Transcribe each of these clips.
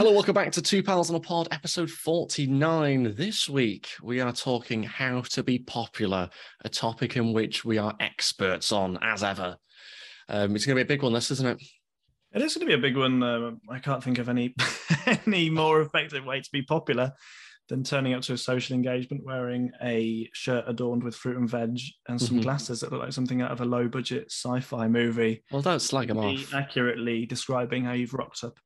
Hello, welcome back to Two Pals on a Pod, episode 49. This week, we are talking how to be popular, a topic in which we are experts on, as ever. It's going to be a big one, this, isn't it? It is going to be a big one. I can't think of any, any more effective way to be popular than turning up to a social engagement wearing a shirt adorned with fruit and veg and some glasses that look like something out of a low-budget sci-fi movie. Well, don't slag them off. Accurately describing how you've rocked up.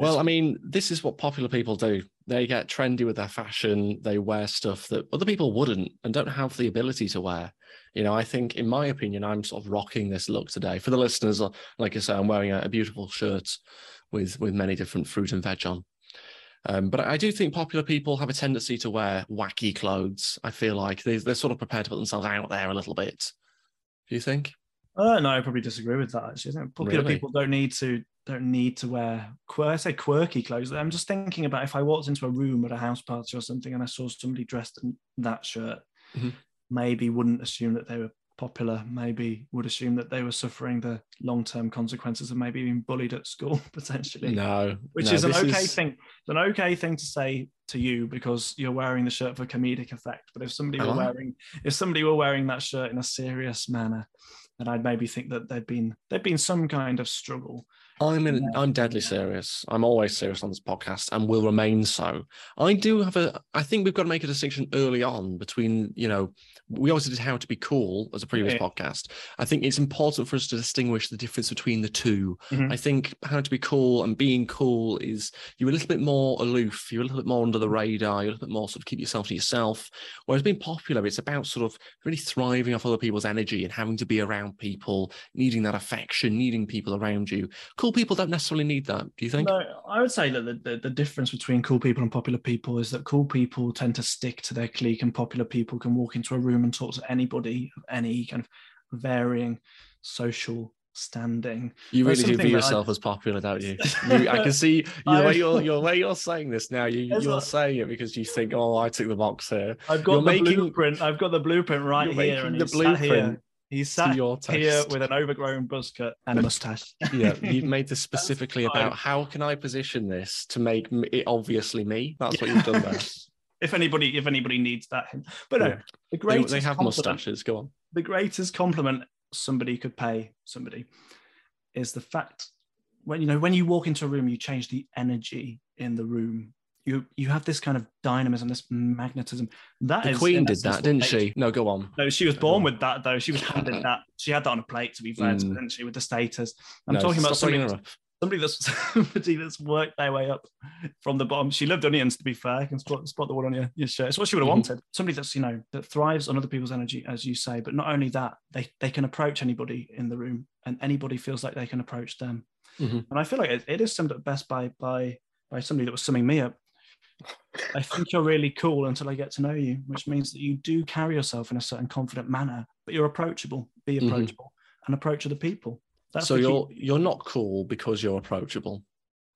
Well, I mean, this is what popular people do. They get trendy with their fashion. They wear stuff that other people wouldn't and don't have the ability to wear. You know, I think, in my opinion, I'm sort of rocking this look today. For the listeners, like I say, I'm wearing a beautiful shirt with many different fruit and veg on. But I do think popular people have a tendency to wear wacky clothes. I feel like they're sort of prepared to put themselves out there a little bit. Do you think? No, I probably disagree with that, actually. I think popular people don't need to wear, I say quirky clothes. I'm just thinking about if I walked into a room at a house party or something and I saw somebody dressed in that shirt, maybe wouldn't assume that they were popular, maybe would assume that they were suffering the long-term consequences of maybe being bullied at school, potentially. It's an okay thing to say to you because you're wearing the shirt for comedic effect. But if somebody were wearing that shirt in a serious manner, then I'd maybe think that there'd been some kind of struggle. I'm deadly serious. I'm always serious on this podcast and will remain so. I think we've got to make a distinction early on between, you know, we also did how to be cool as a previous podcast. I think it's important for us to distinguish the difference between the two. I think how to be cool and being cool is you're a little bit more aloof, you're a little bit more under the radar, you're a little bit more sort of keep yourself to yourself. Whereas being popular, it's about sort of really thriving off other people's energy and having to be around people, needing that affection, needing people around you. Cool people don't necessarily need that, do you think? No, I would say that the difference between cool people and popular people is that cool people tend to stick to their clique and popular people can walk into a room and talk to anybody of any kind of varying social standing. You really do view yourself as popular, don't you? I can see the way you're saying this now. You're saying it because you think, oh, I took the box here. I've got the blueprint right here. And the blueprint. He sat here with an overgrown buzz cut and a moustache. Yeah, you've made this specifically about how can I position this to make it obviously me. That's what you've done there. If anybody needs that, but no, the greatest they have moustaches. Go on. The greatest compliment somebody could pay somebody is the fact when you walk into a room, you change the energy in the room. You have this kind of dynamism, this magnetism. The Queen did that, didn't she? No, go on. No, she was born with that, though. She was handed that. She had that on a plate, to be fair, didn't she, with the status. I'm talking about somebody that's worked their way up from the bottom. She loved onions, to be fair. I can spot the one on your shirt. It's what she would have wanted. Somebody that's, you know, that thrives on other people's energy, as you say. But not only that, they can approach anybody in the room and anybody feels like they can approach them. And I feel like it is summed up best by somebody that was summing me up. I think you're really cool until I get to know you, which means that you do carry yourself in a certain confident manner, but you're approachable. Be approachable and approach other people. So you're not cool because you're approachable.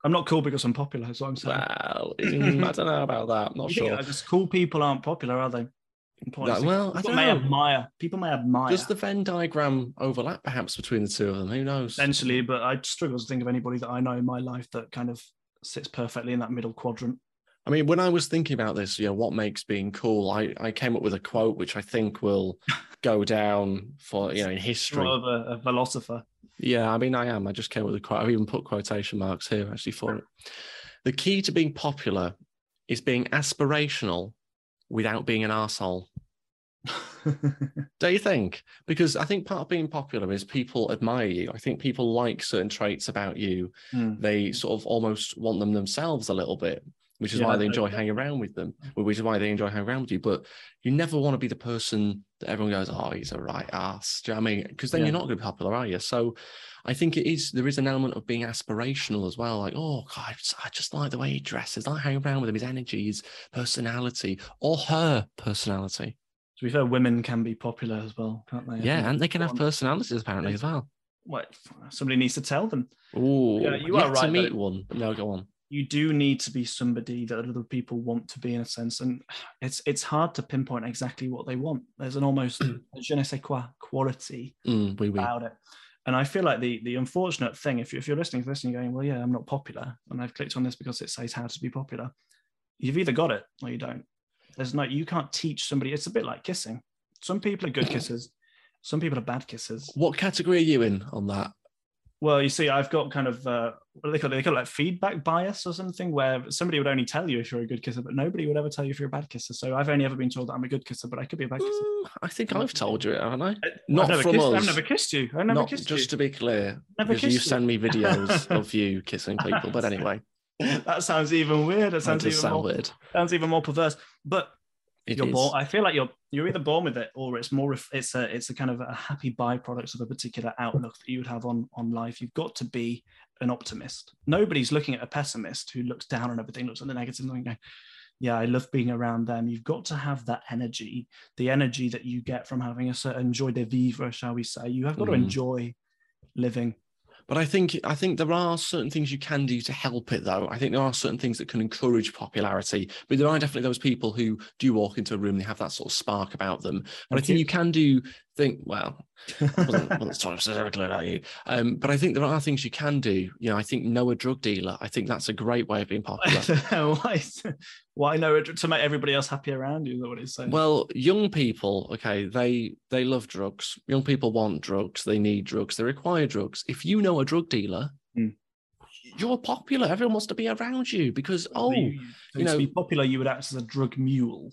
I'm not cool because I'm popular, is what I'm saying. Well, I don't know about that. I'm not sure. Just cool people aren't popular, are they? People may admire. Does the Venn diagram overlap perhaps between the two of them? Who knows? Essentially, but I struggle to think of anybody that I know in my life that kind of sits perfectly in that middle quadrant. I mean, when I was thinking about this, you know, what makes being cool, I came up with a quote which I think will go down for, you know, in history. More of a philosopher. Yeah, I mean, I am. I just came up with a quote. I've even put quotation marks here, actually, for it. The key to being popular is being aspirational without being an arsehole. Don't you think? Because I think part of being popular is people admire you. I think people like certain traits about you. They sort of almost want them themselves a little bit, which is why they enjoy hanging around with them, which is why they enjoy hanging around with you. But you never want to be the person that everyone goes, oh, he's a right ass. Do you know what I mean? Because then you're not going to be popular, are you? So I think there is an element of being aspirational as well. Like, oh, God, I just like the way he dresses. I hang around with him, his energy, his personality, or her personality. To be fair, women can be popular as well, can't they? Yeah, and they can have personalities apparently as well. What? Somebody needs to tell them. Oh, yeah, you are right. To meet one. No, go on. You do need to be somebody that other people want to be in a sense, and it's hard to pinpoint exactly what they want. There's an almost je ne sais quoi quality about it. And I feel like the unfortunate thing, if you're listening to this and you're going, well, yeah, I'm not popular, and I've clicked on this because it says how to be popular, you've either got it or you don't. There's no, you can't teach somebody. It's a bit like kissing. Some people are good kissers. Some people are bad kissers. What category are you in on that? Well, you see, I've got kind of, they call it like feedback bias or something, where somebody would only tell you if you're a good kisser, but nobody would ever tell you if you're a bad kisser. So I've only ever been told that I'm a good kisser, but I could be a bad kisser. I think I've told you it, haven't I? Not from us. I've never kissed you. I've never kissed you. Just to be clear, because you send me videos of you kissing people, but anyway. That sounds even weird. That sounds even more weird. Sounds even more perverse. But I feel like you're either born with it, or it's more. It's a kind of a happy byproduct of a particular outlook that you would have on life. You've got to be an optimist. Nobody's looking at a pessimist who looks down on everything, looks at the negative, and going, "Yeah, I love being around them." You've got to have that energy, the energy that you get from having a certain joie de vivre, shall we say? You have got to enjoy living. But I think there are certain things you can do to help it, though. I think there are certain things that can encourage popularity. But there are definitely those people who do walk into a room and they have that sort of spark about them. And I think you can I wasn't talking specifically about you. But I think there are things you can do. You know, I think know a drug dealer. I think that's a great way of being popular. Why know it? To make everybody else happy around you, is that what it's saying? Well, young people, okay, they love drugs. Young people want drugs. They need drugs. They require drugs. If you know a drug dealer, you're popular. Everyone wants to be around you because, to be popular, you would act as a drug mule.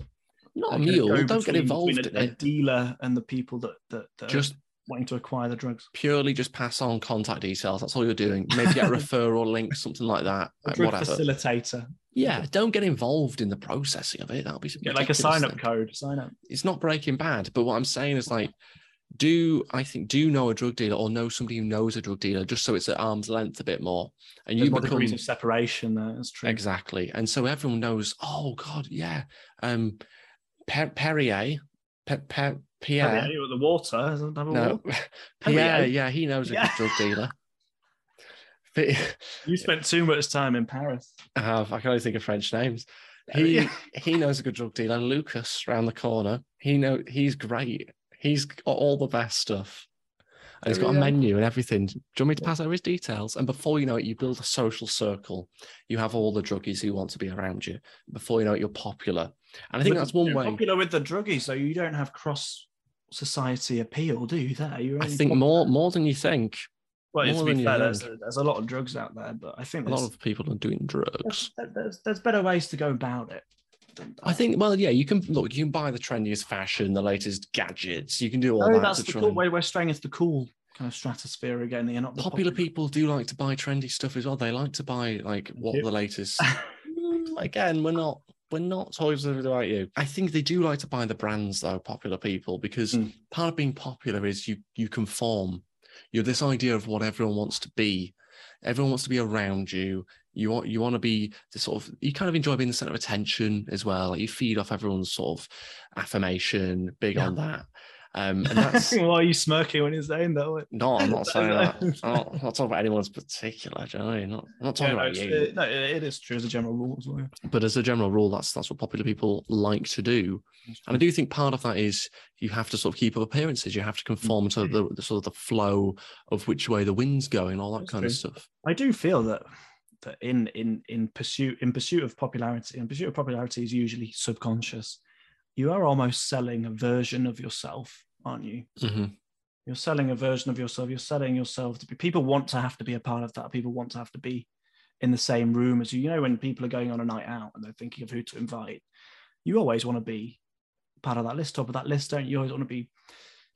Not a mule. Don't get involved in it. A dealer and the people that just wanting to acquire the drugs. Purely just pass on contact details. That's all you're doing. Maybe get a referral link, something like that. Whatever. Facilitator. Yeah, don't get involved in the processing of it. That'll be like a sign-up code. Sign up. It's not Breaking Bad, but what I'm saying is like, do know a drug dealer or know somebody who knows a drug dealer, just so it's at arm's length a bit more, and you become degrees of separation. That's true. Exactly, and so everyone knows. Oh God, yeah. Pierre with the water. No. Pierre, yeah, he knows a drug dealer. You spent too much time in Paris. I have. I can only think of French names. He knows a good drug dealer, Lucas, round the corner. He's great. He's got all the best stuff. And he's got a menu and everything. Do you want me to pass over his details? And before you know it, you build a social circle. You have all the druggies who want to be around you. Before you know it, you're popular. And I think that's one way. You're popular with the druggies, so you don't have cross-society appeal, do you? I think more than you think. Well, to be fair, there's a lot of drugs out there, but I think a lot of people are doing drugs. There's better ways to go about it. I think, well, yeah, you can buy the trendiest fashion, the latest gadgets. You can do all that. That's the cool way we're straying into the cool kind of stratosphere again. They're not popular people do like to buy trendy stuff as well. They like to buy like what the latest. Again, we're not toys about you. I think they do like to buy the brands though. Popular people, because part of being popular is you conform. You have this idea of what everyone wants to be. Everyone wants to be around you. You want to be the sort of, you kind of enjoy being the center of attention as well. Like you feed off everyone's sort of affirmation, on that. And that's why are you smirking when you're saying that? No, I'm not saying that. I'm not talking about anyone's particular. Do you know? I'm not talking about you. It is true as a general rule as well. But as a general rule, that's what popular people like to do. And I do think part of that is you have to sort of keep up appearances. You have to conform to the sort of the flow of which way the wind's going, all that that's kind of stuff. I do feel that in pursuit of popularity is usually subconscious. You are almost selling a version of yourself, aren't you? Mm-hmm. You're selling a version of yourself. You're selling yourself to be. People want to have to be a part of that. People want to have to be in the same room as you. You know, when people are going on a night out and they're thinking of who to invite, you always want to be part of that list, top of that list, don't you? You always want to be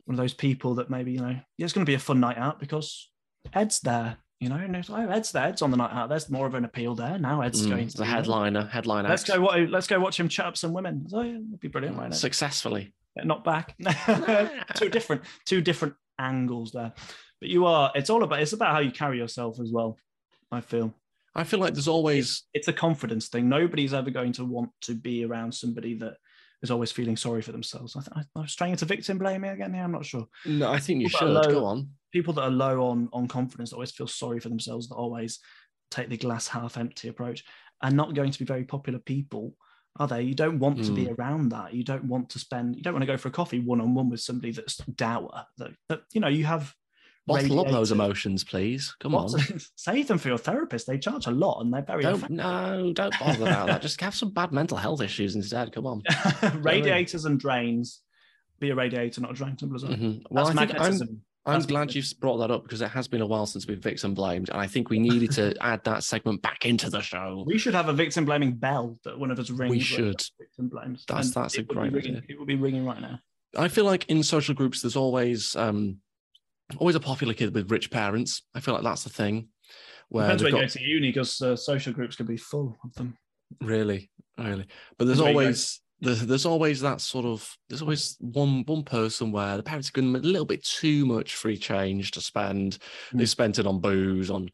one of those people that maybe, you know, yeah, it's going to be a fun night out because Ed's there. You know, and it's like, Ed's there. Ed's on the night out. There's more of an appeal there. Now Ed's going to the headliner. Let's go watch him chat up some women. Oh, yeah, that'd be brilliant, right? Successfully, not back. Two different angles there. But you are. It's about how you carry yourself as well. I feel like there's always. It's a confidence thing. Nobody's ever going to want to be around somebody that is always feeling sorry for themselves. I'm straying into victim blaming again here. I'm not sure. No, I think you should go on. People that are low on confidence always feel sorry for themselves, that always take the glass half empty approach, are not going to be very popular people, are they? You don't want to be around that. You don't want to go for a coffee one-on-one with somebody that's dour. That you know, you have Bottle up those emotions, please. Come on. Save them for your therapist. They charge a lot and they're very effective. Don't bother about that. Just have some bad mental health issues instead. Come on. Radiators and drains. Be a radiator, not a drain tumbler. Mm-hmm. Well, that's magnetism. I'm glad you've brought that up because it has been a while since we've victim blamed, and I think we needed to add that segment back into the show. We should have a victim blaming bell that one of us rings. We should. Victim blames. That's a great idea. It would be ringing right now. I feel like in social groups, there's always a popular kid with rich parents. I feel like that's the thing. Depends when you go to uni, because social groups can be full of them. Really. But there's always that sort of, there's always one person where the parents are giving them a little bit too much free change to spend. Mm. They spent it on booze, on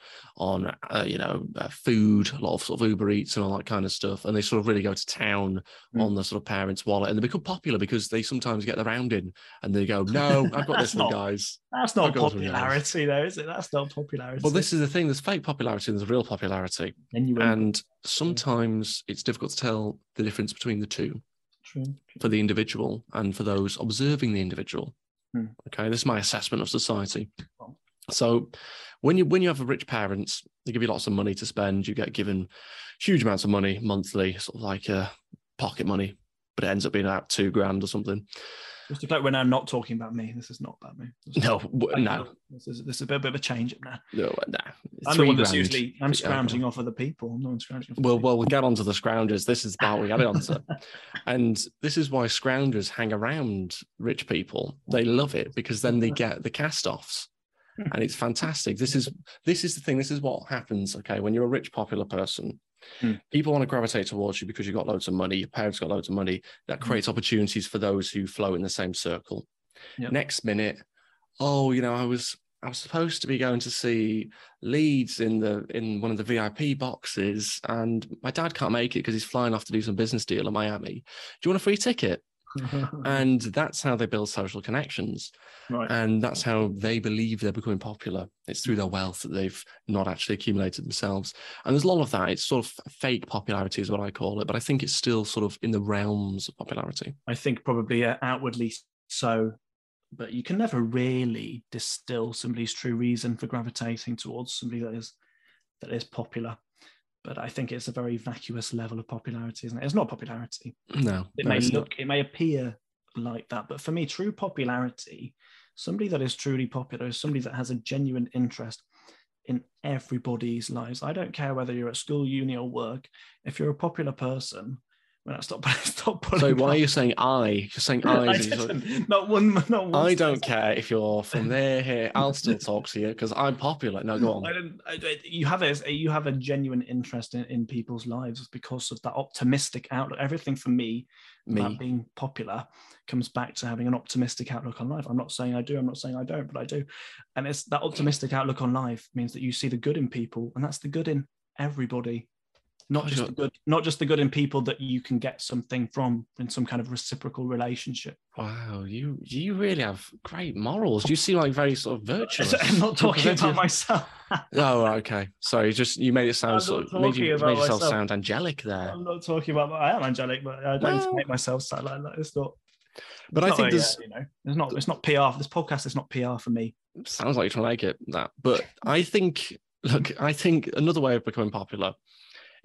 food, a lot of sort of Uber Eats and all that kind of stuff. And they sort of really go to town on the sort of parents' wallet, and they become popular because they sometimes get the round in and they go, no, I've got this one, guys. That's not popularity though, is it? That's not popularity. Well, this is the thing. There's fake popularity and there's real popularity. And sometimes it's difficult to tell the difference between the two. True. For the individual and for those observing the individual. Hmm. Okay, this is my assessment of society. So when you have a rich parents, they give you lots of money to spend. You get given huge amounts of money monthly, sort of like pocket money, but it ends up being about £2,000 or something. Just to play, we're now not talking about me. This is not about me. No. This is a bit of a change up now. No. I'm the one that's usually, I'm scrounging off other people. I'm not scrounging off people. Well, we'll get onto the scroungers. This is the part we got it onto. And this is why scroungers hang around rich people. They love it because then they get the cast-offs. And it's fantastic. This is the thing. This is what happens, okay, when you're a rich, popular person. People want to gravitate towards you because you've got loads of money, your parents got loads of money. That creates opportunities for those who flow in the same circle. Yep. Next minute, I was supposed to be going to see Leeds in one of the VIP boxes, and my dad can't make it because he's flying off to do some business deal in Miami. Do you want a free ticket? And that's how they build social connections, right? And that's how they believe they're becoming popular. It's through their wealth that they've not actually accumulated themselves. And there's a lot of that. It's sort of fake popularity is what I call it, but I think it's still sort of in the realms of popularity. I think probably outwardly so, but you can never really distill somebody's true reason for gravitating towards somebody that is popular. But I think it's a very vacuous level of popularity, isn't it? It's not popularity. No. It may appear like that. But for me, true popularity, somebody that is truly popular is somebody that has a genuine interest in everybody's lives. I don't care whether you're at school, uni, or work. If you're a popular person, stop pulling. So why are you saying I? You're saying I. Not one. I don't care if you're from there, here. I'll still talk to you because I'm popular. No, go on. You have a genuine interest in people's lives because of that optimistic outlook. Everything for me. About being popular comes back to having an optimistic outlook on life. I'm not saying I do. I'm not saying I don't, but I do. And it's that optimistic outlook on life means that you see the good in people, and that's the good in everybody. Not just the good in people that you can get something from in some kind of reciprocal relationship. Wow, you really have great morals. You seem like very sort of virtuous. I'm not talking about myself. Oh, okay. Sorry, you made it sound sound angelic there. I'm not talking about I am angelic, but I don't make myself sound like that. It's not. But I think there's it's not PR. This podcast is not PR for me. Sounds like you're trying to make it that. But I think another way of becoming popular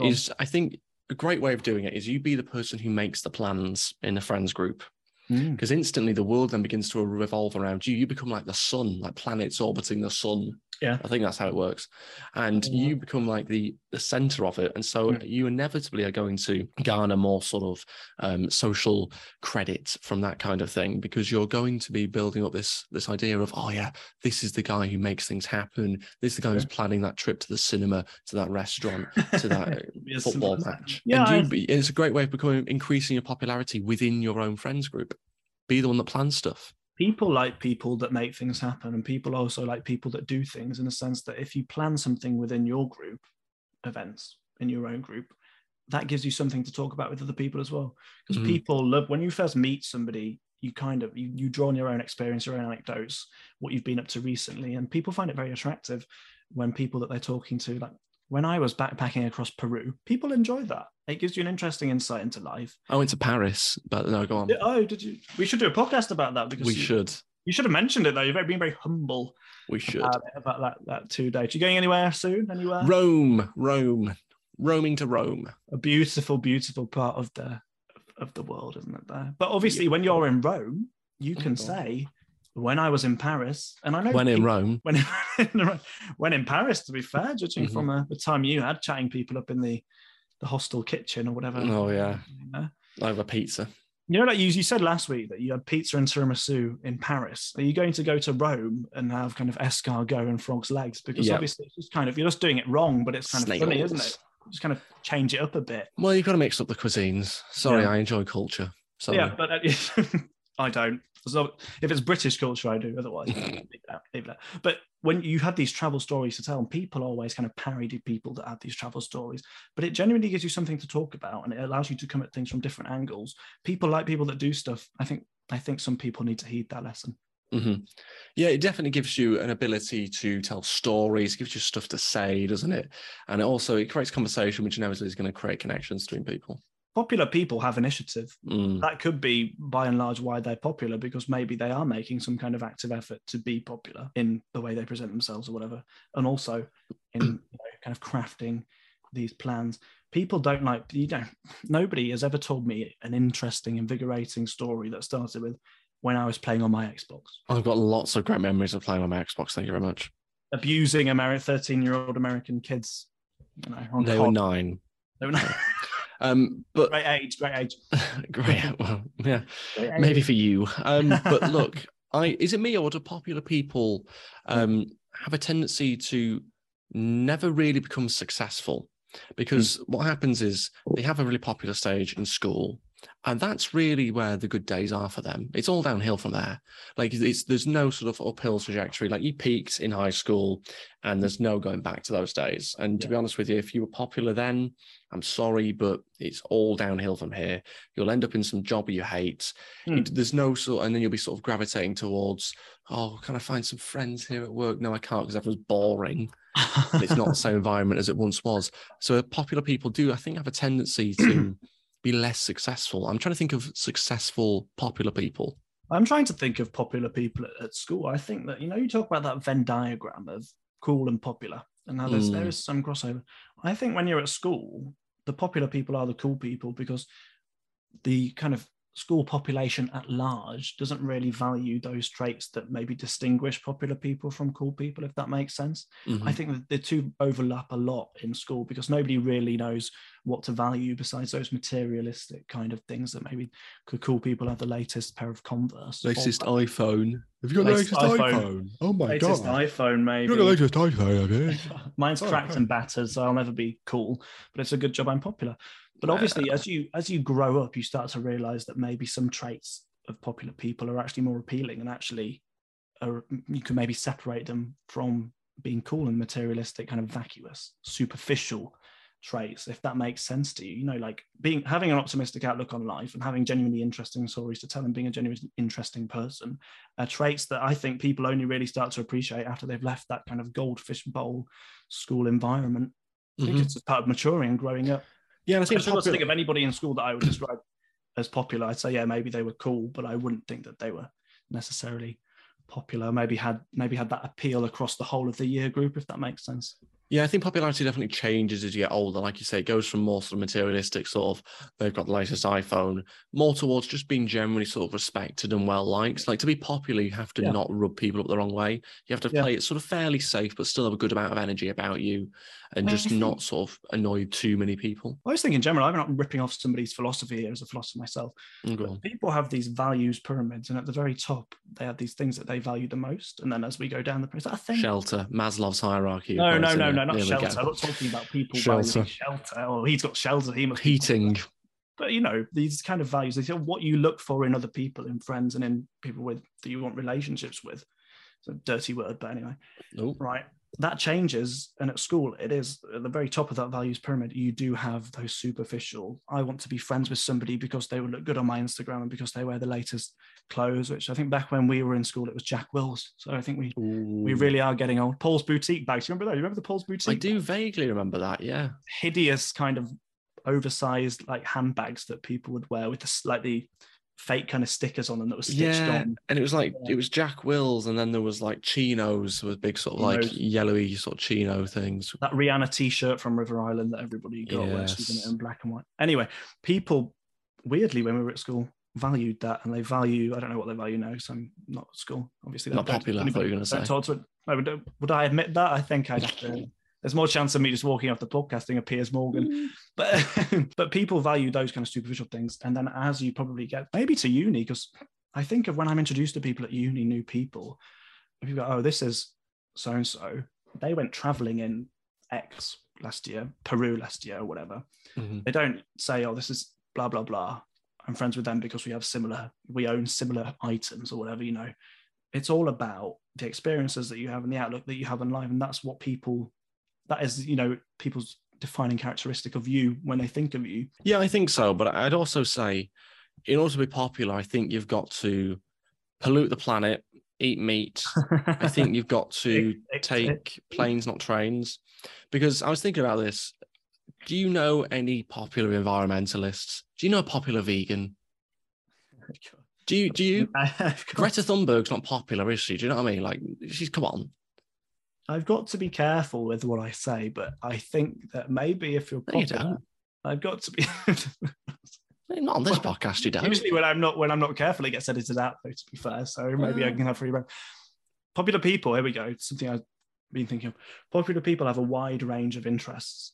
is, I think a great way of doing it is you be the person who makes the plans in the friends group, because instantly the world then begins to revolve around you. You become like the sun, like planets orbiting the sun. Yeah, I think that's how it works. And you become like the center of it. And so you inevitably are going to garner more sort of social credit from that kind of thing, because you're going to be building up this idea of, oh yeah, this is the guy who makes things happen. This is the guy who's planning that trip to the cinema, to that restaurant, to that football match. Yeah, and it's a great way of increasing your popularity within your own friends group. Be the one that plans stuff. People like people that make things happen, and people also like people that do things, in the sense that if you plan something within your group, events in your own group, that gives you something to talk about with other people as well. Because people love, when you first meet somebody, you kind of, you draw on your own experience, your own anecdotes, what you've been up to recently. And people find it very attractive when people that they're talking to, like when I was backpacking across Peru, people enjoyed that. It gives you an interesting insight into life. I went to Paris, but no, go on. Oh, did you? We should do a podcast about that. Because we should. You should have mentioned it though. You've been very humble. We should about that 2 days. You going anywhere soon? Anywhere? Rome. Roaming to Rome. A beautiful, beautiful part of the world, isn't it? There, but obviously, when you're in Rome, you can say, "When I was in Paris," and I know when people, in Rome, when in Paris. To be fair, judging from the time you had chatting people up in the hostel kitchen or whatever. Oh yeah, over pizza. You know, like you said last week that you had pizza and tiramisu in Paris. Are you going to go to Rome and have kind of escargot and frog's legs? Because obviously it's just kind of, you're just doing it wrong, but it's kind of funny, isn't it? Just kind of change it up a bit. Well, you've got to mix up the cuisines. Sorry, I enjoy culture. Sorry. Yeah, but I don't. So if it's British culture, I do. Otherwise, leave it out. But when you had these travel stories to tell, and people always kind of parody people that had these travel stories, but it genuinely gives you something to talk about, and it allows you to come at things from different angles. People that do stuff. I think some people need to heed that lesson. Mm-hmm. Yeah, it definitely gives you an ability to tell stories, gives you stuff to say, doesn't it? And it also creates conversation, which inevitably is going to create connections between people. Popular people have initiative. That could be, by and large, why they're popular, because maybe they are making some kind of active effort to be popular in the way they present themselves or whatever, and also in kind of crafting these plans. People don't like, nobody has ever told me an interesting, invigorating story that started with, when I was playing on my Xbox. I've got lots of great memories of playing on my Xbox, thank you very much. Abusing 13-year-old American kids. They were nine. But great age. Great age. Maybe for you. But look, is it me or do popular people have a tendency to never really become successful? Because what happens is they have a really popular stage in school, and that's really where the good days are for them. It's all downhill from there. Like there's no sort of uphill trajectory. Like you peaked in high school and there's no going back to those days. And to be honest with you, if you were popular then, I'm sorry, but it's all downhill from here. You'll end up in some job you hate. There's no sort, and then you'll be sort of gravitating towards, oh, can I find some friends here at work? No, I can't because everyone's boring. It's not the same environment as it once was. So popular people do, I think, have a tendency to be less successful. I'm trying to think of successful popular people. I'm trying to think of popular people at school. I think that, you talk about that Venn diagram of cool and popular, and now there is some crossover. I think when you're at school, the popular people are the cool people, because the kind of school population at large doesn't really value those traits that maybe distinguish popular people from cool people, if that makes sense. I think that the two overlap a lot in school, because nobody really knows what to value besides those materialistic kind of things that maybe cool people have. The latest pair of Converse, latest iPhone. Have you got the latest iPhone? Oh my god, latest iPhone, maybe. You got the latest iPhone, have you? Mine's cracked and battered, so I'll never be cool. But it's a good job I'm popular. But obviously, as you grow up, you start to realise that maybe some traits of popular people are actually more appealing, and actually you can maybe separate them from being cool and materialistic, kind of vacuous, superficial traits, if that makes sense to you. Like having an optimistic outlook on life and having genuinely interesting stories to tell and being a genuinely interesting person are traits that I think people only really start to appreciate after they've left that kind of goldfish bowl school environment. I think it's just part of maturing and growing up. Yeah, and I think I think of anybody in school that I would describe as popular. I'd say, yeah, maybe they were cool, but I wouldn't think that they were necessarily popular. Maybe had that appeal across the whole of the year group, if that makes sense. Yeah, I think popularity definitely changes as you get older. Like you say, it goes from more sort of materialistic, sort of they've got the latest iPhone, more towards just being generally sort of respected and well liked. Like to be popular, you have to not rub people up the wrong way. You have to play it sort of fairly safe, but still have a good amount of energy about you, and just not sort of annoy too many people. I was thinking, in general, I'm not ripping off somebody's philosophy here as a philosopher myself. But people have these values pyramids, and at the very top, they have these things that they value the most. And then as we go down the pyramid, shelter, Maslow's hierarchy. No, not shelter. I'm not talking about people valuing shelter. Oh, he's got shelter. He must heating. But these kind of values. They what you look for in other people, in friends, and in people that you want relationships with. It's a dirty word, but anyway. Nope. Right. That changes, and at school, it is at the very top of that values pyramid. You do have those superficial. I want to be friends with somebody because they would look good on my Instagram and because they wear the latest clothes. Which I think back when we were in school, it was Jack Wills. So I think we really are getting old. Paul's Boutique bags. You remember that? You remember the Paul's Boutique? I do vaguely remember that. Yeah, hideous kind of oversized like handbags that people would wear with the slightly fake kind of stickers on them that were stitched on. And it was like, it was Jack Wills, and then there was like chinos with big sort of like yellowy sort of chino things. That Rihanna t-shirt from River Island that everybody got when she was in black and white. Anyway, people, weirdly, when we were at school, valued that, and they value, I don't know what they value now, so I'm not at school. Obviously, not popular, I thought you were going to say. Would I admit that? I think I'd have to. There's more chance of me just walking off the podcasting of Piers Morgan. But people value those kind of superficial things. And then as you probably get, maybe to uni, because I think of when I'm introduced to people at uni, new people, if you go, oh, this is so-and-so. They went traveling in X last year, Peru last year or whatever. Mm-hmm. They don't say, oh, this is blah, blah, blah. I'm friends with them because we own similar items or whatever, you know. It's all about the experiences that you have and the outlook that you have in life. And that's what people... That is, you know, people's defining characteristic of you when they think of you. Yeah, I think so. But I'd also say, in order to be popular, I think you've got to pollute the planet, eat meat. I think you've got to take planes, not trains. Because I was thinking about this. Do you know any popular environmentalists? Do you know a popular vegan? Do you? Greta Thunberg's not popular, is she? Do you know what I mean? Like, she's, come on. I've got to be careful with what I say, but I think that maybe if you're popular, I've got to be not on this podcast. You don't. Usually, when I'm not careful, it gets edited out. Though, to be fair, so maybe I can have free reign. Popular people. Here we go. Something I've been thinking of. Popular people have a wide range of interests,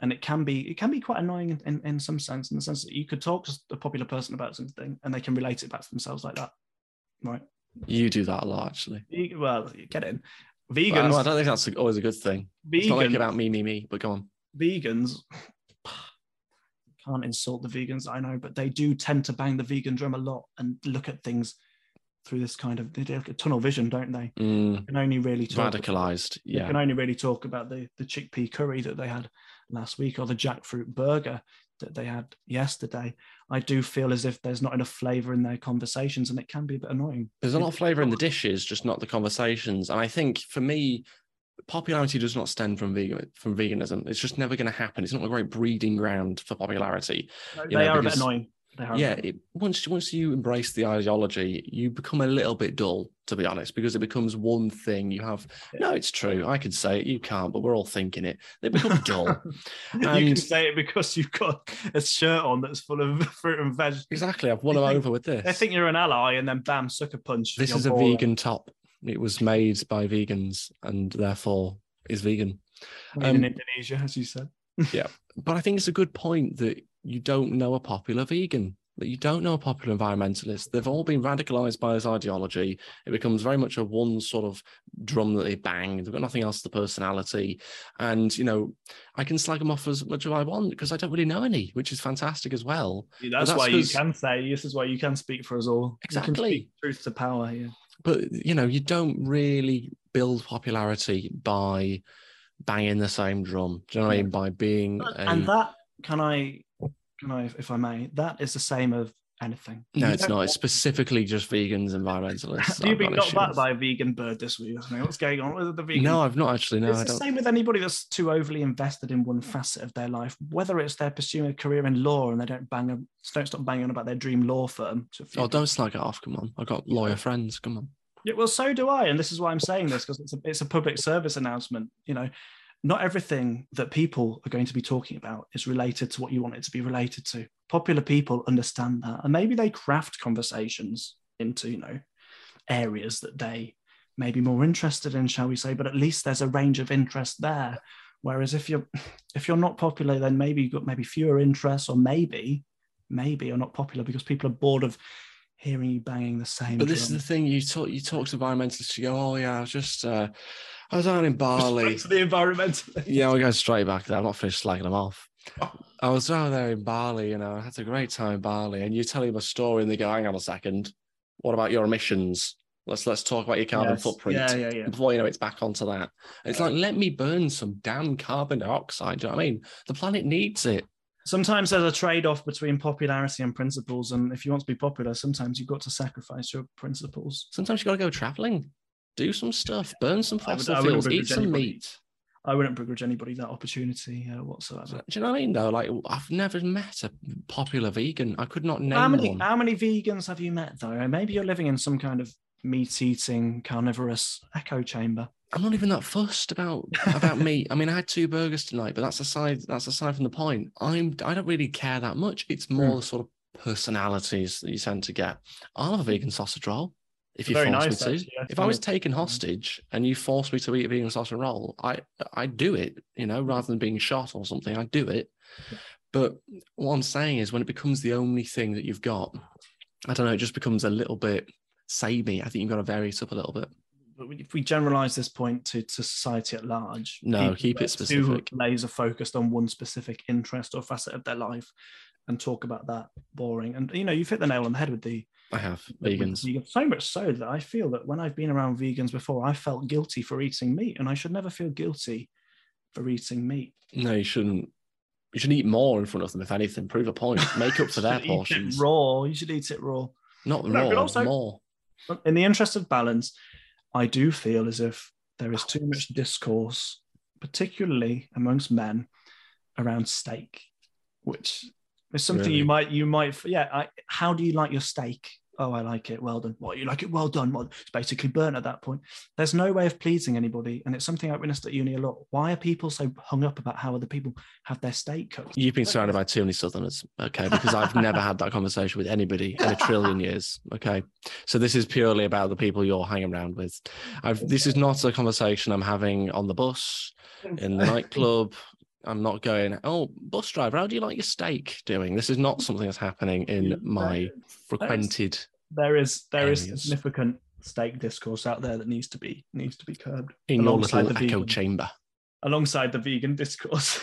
and it can be quite annoying in some sense. In the sense that you could talk to a popular person about something, and they can relate it back to themselves like that. Right. You do that a lot, actually. Well, you get in. Vegans. I don't think that's always a good thing. Vegans, it's not like about me, but go on. Vegans, can't insult the vegans, I know, but they do tend to bang the vegan drum a lot and look at things through this kind of, they look at tunnel vision, don't they? They can only really talk. Radicalized, yeah. They can only really talk about the chickpea curry that they had last week or the jackfruit burger that they had yesterday. I do feel as if there's not enough flavour in their conversations, and it can be a bit annoying. There's a lot of flavour in the dishes, just not the conversations. And I think, for me, popularity does not stem from veganism. It's just never going to happen. It's not a great breeding ground for popularity. They are a bit annoying. Yeah, once you embrace the ideology, you become a little bit dull, to be honest, because it becomes one thing. You have, no, it's true, I can say it, you can't, but we're all thinking it. They become dull. And you can say it because you've got a shirt on that's full of fruit and veg. Exactly, I've won them over with this. They think you're an ally, and then bam, sucker punch. This is a vegan top. It was made by vegans, and therefore is vegan. In Indonesia, as you said. Yeah, but I think it's a good point that you don't know a popular vegan, that you don't know a popular environmentalist. They've all been radicalized by this ideology. It becomes very much a one sort of drum that they bang. They've got nothing else to personality. And, you know, I can slag them off as much as I want because I don't really know any, which is fantastic as well. Yeah, that's why you can say, this is why you can speak for us all. Exactly. You can speak truth to power here. But, you know, you don't really build popularity by banging the same drum. Do you know what I mean? By being And that, can I, if I may, that is the same of anything. No, it's not. It's specifically just vegans, environmentalists. Have you been knocked back by a vegan bird this week? I mean, what's going on with the vegan? No, I've not actually. No, it's the same with anybody that's too overly invested in one facet of their life, whether it's they're pursuing a career in law and they don't stop banging on about their dream law firm. Oh, don't slag it off. Come on. I've got lawyer friends. Come on. Yeah, well, so do I. And this is why I'm saying this, because it's a public service announcement, you know. Not everything that people are going to be talking about is related to what you want it to be related to. Popular people understand that, and maybe they craft conversations into, you know, areas that they may be more interested in, shall we say, but at least there's a range of interest there. Whereas if you're not popular, then maybe you've got fewer interests, or maybe you're not popular because people are bored of hearing you banging the same. But this is the thing, you talk to environmentalists, you go, oh yeah, I was down in Bali. Back to the environmentalists. Yeah, we're going straight back there. I'm not finished slagging them off. I was down there in Bali, you know, I had a great time in Bali. And you tell him a story and they go, hang on a second, what about your emissions? Let's talk about your carbon footprint. Yeah. Before you know, it's back onto that. It's like, let me burn some damn carbon dioxide. Do you know what I mean? The planet needs it. Sometimes there's a trade-off between popularity and principles. And if you want to be popular, sometimes you've got to sacrifice your principles. Sometimes you've got to go traveling. Do some stuff, burn some fossil fuels, eat some meat. I wouldn't begrudge anybody that opportunity whatsoever. So, do you know what I mean, though? Like, I've never met a popular vegan. I could not name one. How many vegans have you met, though? Maybe you're living in some kind of meat-eating, carnivorous echo chamber. I'm not even that fussed about meat. I mean, I had 2 burgers tonight, but that's aside from the point. I don't really care that much. It's more the sort of personalities that you tend to get. I'll have a vegan sausage roll. If you force me to, actually, if I was taken hostage and you forced me to eat a vegan sausage roll, I do it, you know, rather than being shot or something, I do it. But what I'm saying is when it becomes the only thing that you've got, I don't know, it just becomes a little bit samey. I think you've got to vary it up a little bit. But if we generalise this point to society at large, no, keep it specific. Laser focused on one specific interest or facet of their life and talk about that, boring. And, you know, you've hit the nail on the head with the... I have vegans. So much so that I feel that when I've been around vegans before, I felt guilty for eating meat, and I should never feel guilty for eating meat. No, you shouldn't. You should eat more in front of them, if anything. Prove a point. Make up for their portions. Eat it raw. You should eat it raw. Not raw, also, more. In the interest of balance, I do feel as if there is too much discourse, particularly amongst men, around steak, which... It's something really? How do you like your steak? Oh, I like it. Well done. What, you like it? Well done. Well, it's basically burnt at that point. There's no way of pleasing anybody. And it's something I witnessed at uni a lot. Why are people so hung up about how other people have their steak cooked? You've been surrounded by too many Southerners, okay? Because I've never had that conversation with anybody in a trillion years, okay? So this is purely about the people you're hanging around with. This is not a conversation I'm having on the bus, in the nightclub. I'm not going, oh, bus driver, how do you like your steak doing? This is not something that's happening in my frequented. There is significant steak discourse out there that needs to be curbed. In your little echo chamber. Alongside the vegan discourse.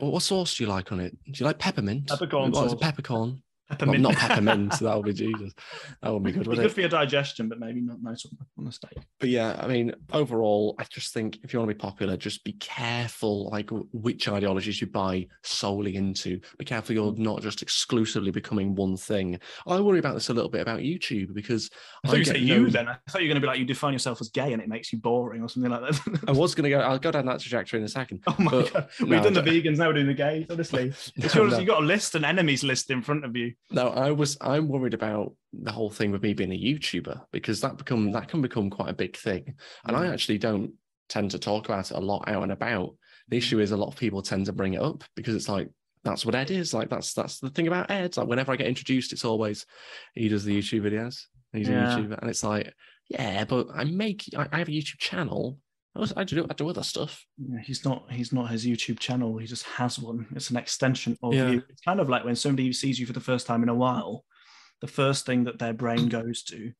Well, what sauce do you like on it? Do you like peppermint? Peppercorn sauce. Is it peppercorn? Peppermint. Well, not peppermint. That would be Jesus. That would be good. It'd be good for your digestion, but maybe not nice on the steak. But yeah, I mean, overall, I just think if you want to be popular, just be careful, like which ideologies you buy solely into. Be careful you're not just exclusively becoming one thing. I worry about this a little bit about YouTube because I thought you said you then. I thought you were going to be like you define yourself as gay and it makes you boring or something like that. I'll go down that trajectory in a second. Oh my God, we've done the vegans, now we're doing the gays. Honestly, you've got a list, an enemies list in front of you. No, I'm worried about the whole thing with me being a YouTuber because that can become quite a big thing. And I actually don't tend to talk about it a lot out and about. The issue is a lot of people tend to bring it up because it's like, that's what Ed is. Like, that's the thing about Ed. Like, whenever I get introduced, it's always, he does the YouTube videos. He's a YouTuber. And it's like, yeah, but I have a YouTube channel. I do other stuff. Yeah, he's not his YouTube channel. He just has one. It's an extension of you. It's kind of like when somebody sees you for the first time in a while, the first thing that their brain goes to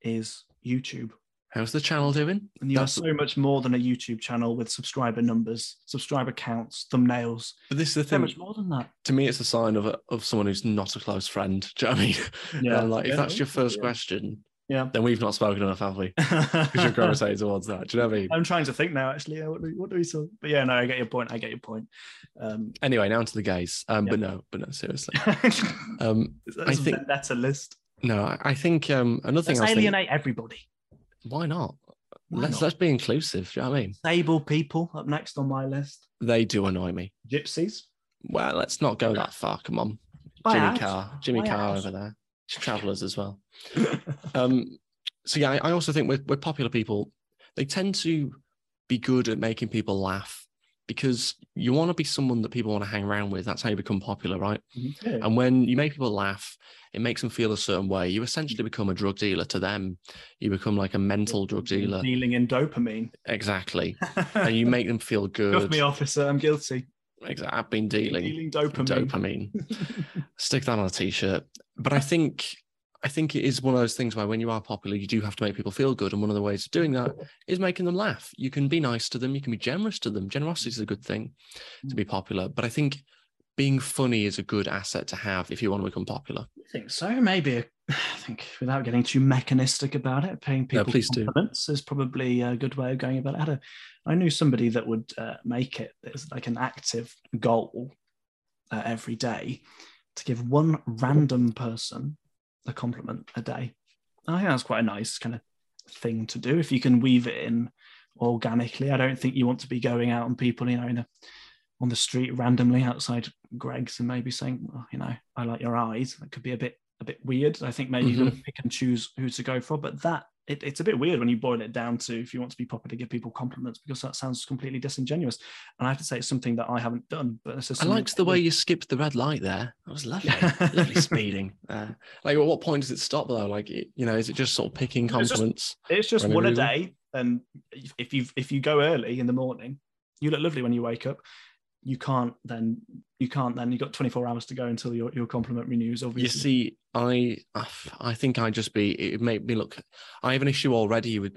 is YouTube. How's the channel doing? And you're so much more than a YouTube channel with subscriber numbers, subscriber counts, thumbnails. But this is the thing. So much more than that. To me, it's a sign of someone who's not a close friend. Do you know what I mean? Yeah. Like, if that's your first question... Yeah. Then we've not spoken enough, have we? Because you're gravitating towards that. Do you know what I mean? I'm trying to think now, actually. What do we talk? But yeah, no, I get your point. Anyway, now onto the gays. But no, seriously. That's a list. No, I think another thing. Let's alienate everybody. Why not? Let's be inclusive. Do you know what I mean? Disabled people up next on my list. They do annoy me. Gypsies. Well, let's not go that far. Come on, Jimmy Carr over there. Travelers as well. I also think with popular people, they tend to be good at making people laugh because you want to be someone that people want to hang around with. That's how you become popular, right? Yeah. And when you make people laugh, it makes them feel a certain way. You essentially become a drug dealer to them. You become like a mental drug dealer. Dealing in dopamine. Exactly. And you make them feel good. Cuff me, officer. I'm guilty. Exactly. I've been dealing dopamine. Stick that on a t-shirt. But I think it is one of those things where when you are popular, you do have to make people feel good. And one of the ways of doing that is making them laugh. You can be nice to them. You can be generous to them. Generosity is a good thing to be popular. But I think being funny is a good asset to have if you want to become popular. I think so. Maybe, I think without getting too mechanistic about it, paying people compliments is probably a good way of going about it. I knew somebody that would make it as like an active goal every day to give one random person a compliment a day. I think that's quite a nice kind of thing to do if you can weave it in organically. I don't think you want to be going out on people, you know, on the street randomly outside Greg's and maybe saying, well, you know, I like your eyes. That could be a bit weird. I think maybe mm-hmm. you've got to pick and choose who to go for, but that it's a bit weird when you boil it down to if you want to be popular, give people compliments, because that sounds completely disingenuous. And I have to say, it's something that I haven't done. But it's just I liked the way you skipped the red light there. That was lovely, lovely speeding. Like, at what point does it stop though? Like, you know, is it just sort of picking compliments? It's just one a day. And if you go early in the morning, you look lovely when you wake up. You can't then. You've got 24 hours to go until your compliment renews. Obviously, you see, I think I just be. It made me look. I have an issue already with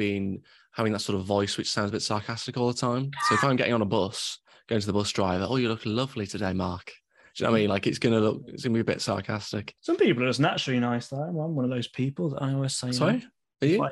having that sort of voice, which sounds a bit sarcastic all the time. So if I'm getting on a bus, going to the bus driver, oh, you look lovely today, Mark. Do you know what I mean? Like, it's gonna be a bit sarcastic. Some people are just naturally nice though. Well, I'm one of those people that I always say. Sorry, are you?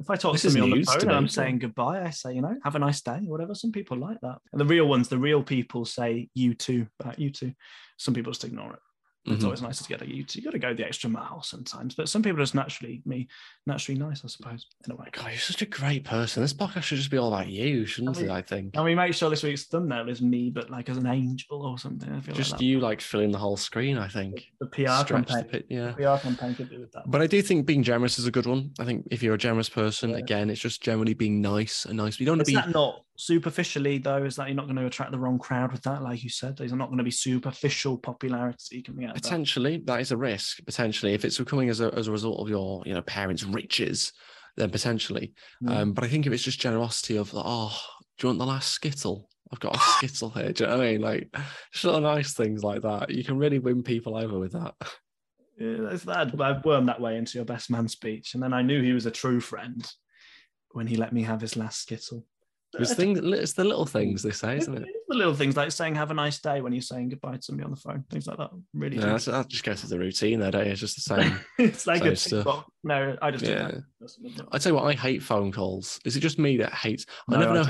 If I talk to me on the phone and I'm saying goodbye, I say, you know, have a nice day or whatever. Some people like that. And the real people say you too, about you too. Some people just ignore it. It's mm-hmm. always nice to get a you too. You got to go the extra mile sometimes. But some people are just naturally nice, I suppose. In a way. God, you're such a great person. This podcast should just be all about you, shouldn't it, I think? And we make sure this week's thumbnail is me, but like as an angel or something. I feel just like you like filling the whole screen, I think. The PR campaign. The PR campaign could do with that. But I do think being generous is a good one. I think if you're a generous person, again, it's just generally being nice and nice. You don't want to be... that not superficially though, is that you're not going to attract the wrong crowd with that, like you said. These are not going to be superficial popularity coming out. Potentially, that is a risk. Potentially, if it's coming as a result of your, you know, parents' riches, then potentially. But I think if it's just generosity of, oh, do you want the last Skittle? I've got a Skittle here. Do you know what I mean? Like, sort of nice things like that. You can really win people over with that. Yeah, that's that. I've wormed that way into your best man speech, and then I knew he was a true friend when he let me have his last Skittle. It's the little things they say, isn't it? The little things like saying have a nice day when you're saying goodbye to somebody on the phone, things like that. Really, yeah, that just goes to the routine though, don't you? It's just the same. It's like a tick box. No, I just do that. I tell you what, I hate phone calls. Is it just me that hates? I never know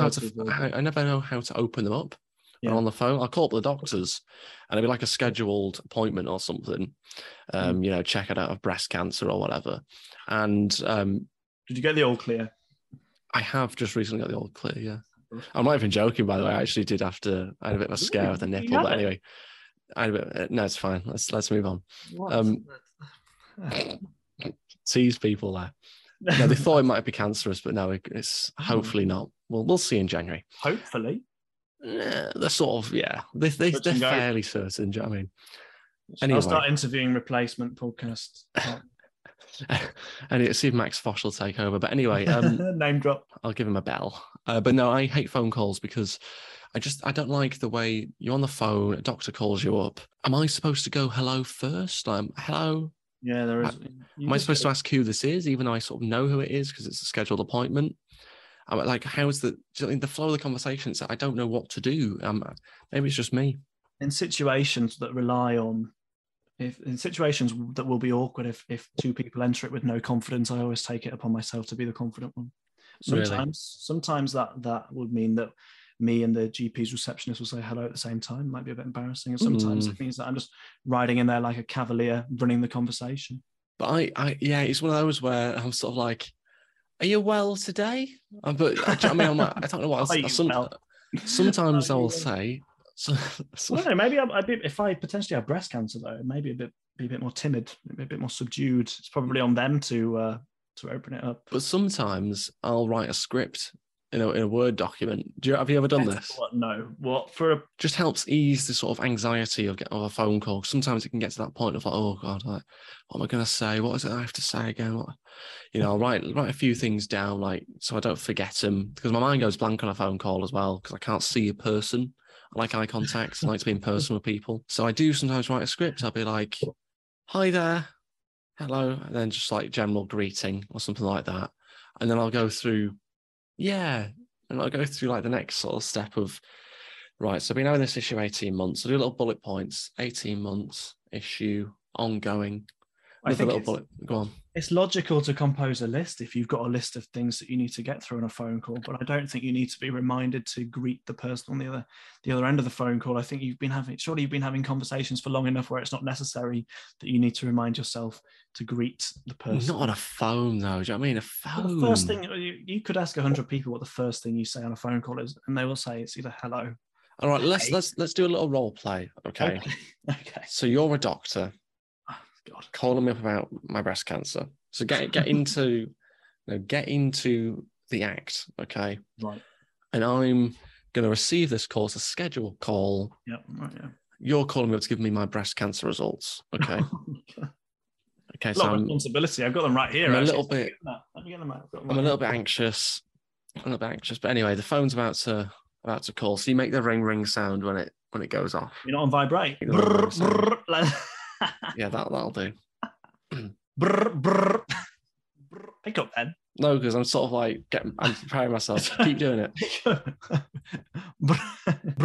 how to open them up. Yeah. And on the phone, I call up the doctors, and it'd be like a scheduled appointment or something. You know, check it out of breast cancer or whatever. And did you get the all clear? I have just recently got the all clear, yeah. I'm not even joking, by the way. I actually did I had a bit of a scare with the nipple, but anyway. No, it's fine. Let's move on. Tease people there. No, they thought it might be cancerous, but no, it's hopefully not. Well, we'll see in January. Hopefully? They're sort of, yeah. They're fairly certain, do you know what I mean? Anyway. I'll start interviewing replacement podcasts. And see if Max Fosh will take over. But anyway, name drop. I'll give him a bell. But no, I hate phone calls because I don't like the way you're on the phone. A doctor calls you up. Am I supposed to go hello first? Hello. Yeah, there is. Am I supposed to ask who this is, even though I sort of know who it is because it's a scheduled appointment? I'm like, how is the flow of the conversation? So I don't know what to do. Maybe it's just me. In situations that will be awkward, if two people enter it with no confidence, I always take it upon myself to be the confident one. Sometimes that would mean that me and the GP's receptionist will say hello at the same time. It might be a bit embarrassing. And sometimes it means that I'm just riding in there like a cavalier, running the conversation. But it's one of those where I'm sort of like, are you well today? I don't know what else. Sometimes I will say... So, I don't know, maybe I'd be, if I potentially have breast cancer though, maybe a bit more timid, a bit more subdued. It's probably on them to open it up. But sometimes I'll write a script in a Word document. Have you ever done this? Just helps ease the sort of anxiety of a phone call. Sometimes it can get to that point of like, oh god, like, what am I going to say? What is it I have to say again? I'll write a few things down, like, so I don't forget them, because my mind goes blank on a phone call as well, because I can't see a person. I like eye contact, I like to be in person with people. So I do sometimes write a script. I'll be like, hi there, hello, and then just like general greeting or something like that. And then I'll go through, like the next sort of step of, right, so I've been having this issue 18 months. I do little bullet points, 18 months, issue, ongoing. I think go on. It's logical to compose a list if you've got a list of things that you need to get through on a phone call, but I don't think you need to be reminded to greet the person on the other end of the phone call. I think surely you've been having conversations for long enough where it's not necessary that you need to remind yourself to greet the person. Not on a phone though, do you know what I mean? A phone. The first thing, you could ask 100 people what the first thing you say on a phone call is, and they will say it's either hello. All right, let's do a little role play, okay? Okay. So you're a doctor. God. Calling me up about my breast cancer. So get into, get into the act, okay? Right. And I'm going to receive this call. It's a scheduled call. Yeah, right, yeah. You're calling me up to give me my breast cancer results, okay? Okay, so lot of responsibility. I've got them right here. I'm a little bit anxious. But anyway, the phone's about to call. So you make the ring sound when it goes off. You're not on vibrate. Yeah, that'll do. Pick up then. No, because I'm sort of like I'm preparing myself to keep doing it. I'd have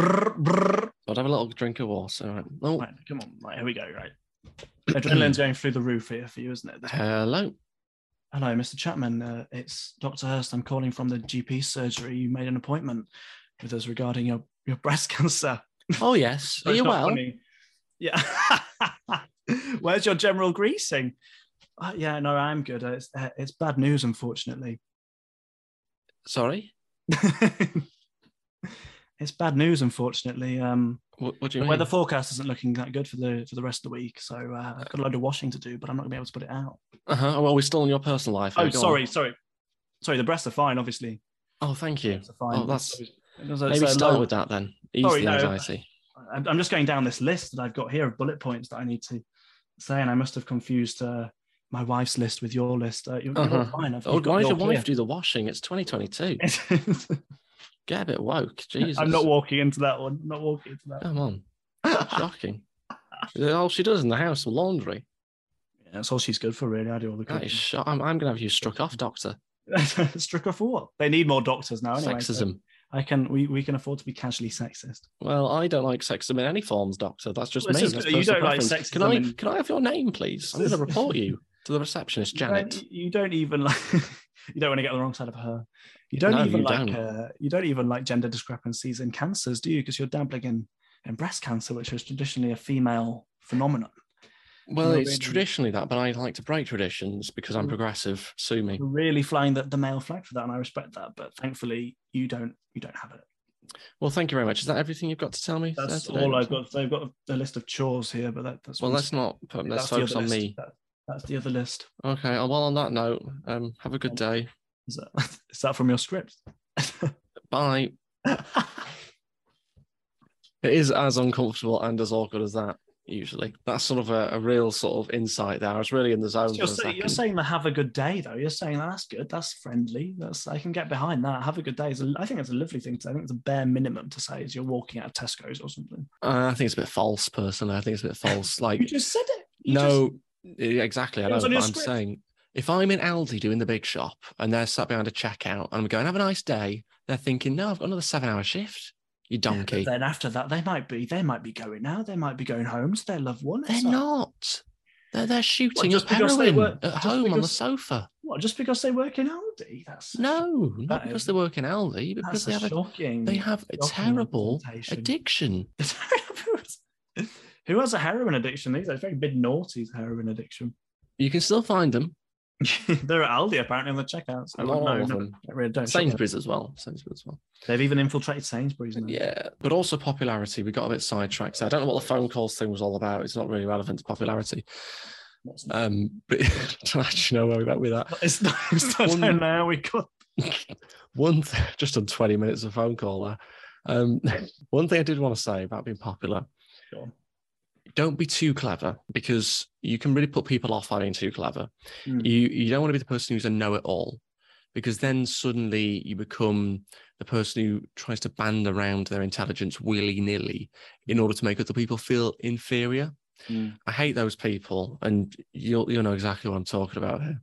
a little drink of water. Right. Oh. Right, come on, right, here we go. Right, adrenaline's going through the roof here for you, isn't it? Hello, Mr. Chapman. It's Dr. Hurst. I'm calling from the GP surgery. You made an appointment with us regarding your breast cancer. Oh yes, are you well? Funny. Yeah. Where's your general greasing? Yeah, no, I'm good. It's bad news, unfortunately. Sorry? It's bad news, unfortunately. What do you mean? Weather forecast isn't looking that good for the rest of the week, so I've got a load of washing to do, but I'm not going to be able to put it out. Uh-huh. Well, we're still in your personal life. Oh, sorry. The breasts are fine, obviously. Oh, thank you. Oh, maybe start with that then. Ease the anxiety. I'm just going down this list that I've got here of bullet points that I need to say, and I must have confused my wife's list with your list. You're fine. Why does your wife do the washing? It's 2022. Get a bit woke, Jesus. I'm not walking into that one. Come on. Shocking. All she does in the house is laundry. Yeah, that's all she's good for, really. I do all the cooking. I'm going to have you struck off, doctor. Struck off for what? They need more doctors now anyway. Sexism. So. We can afford to be casually sexist. Well, I don't like sexism in any forms, Doctor. That's just me. You don't like sexism. Can I have your name, please? I'm going to report you to the receptionist, Janet. You don't even like. You don't want to get on the wrong side of her. You don't even like gender discrepancies in cancers, do you? Because you're dabbling in breast cancer, which is traditionally a female phenomenon. Well, it's traditionally that, but I like to break traditions because I'm progressive. Sue me. Really flying the male flag for that, and I respect that. But thankfully, you don't have it. Well, thank you very much. Is that everything you've got to tell me? That's all I've got. They've got a list of chores here, but that's. Well, let's focus on me. That's the other list. Okay. Well, on that note, have a good day. Is that from your script? Bye. It is as uncomfortable and as awkward as that. Usually, that's sort of a real sort of insight there. I was really in the zone. You're saying the have a good day, though. You're saying that's good, that's friendly. I can get behind that. Have a good day. I think it's a lovely thing. I think it's a bare minimum to say as you're walking out of Tesco's or something. I think it's a bit false, personally. Like you just said it. Exactly. I know. But I'm saying if I'm in Aldi doing the big shop and they're sat behind a checkout and I'm going have a nice day, they're thinking, no, I've got another 7-hour shift. You donkey. Yeah, then after that, they might be going out. They might be going home to their loved ones. They're not. They're shooting up heroin at home on the sofa. What? Just because they work in Aldi? Not because they work in Aldi, but because they have a terrible addiction. Who has a heroin addiction these days? Very big naughty's heroin addiction. You can still find them. They're at Aldi apparently on the checkouts. Sainsbury's as well. They've even infiltrated Sainsbury's now. Yeah, but also popularity. We got a bit sidetracked. So I don't know what the phone calls thing was all about. It's not really relevant to popularity. But I don't actually know where we went with that. Just on 20 minutes of phone call there. One thing I did want to say about being popular. Sure. Don't be too clever, because you can really put people off by being too clever. Mm. You don't want to be the person who's a know-it-all, because then suddenly you become the person who tries to band around their intelligence willy-nilly in order to make other people feel inferior. Mm. I hate those people, and you'll know exactly what I'm talking about here.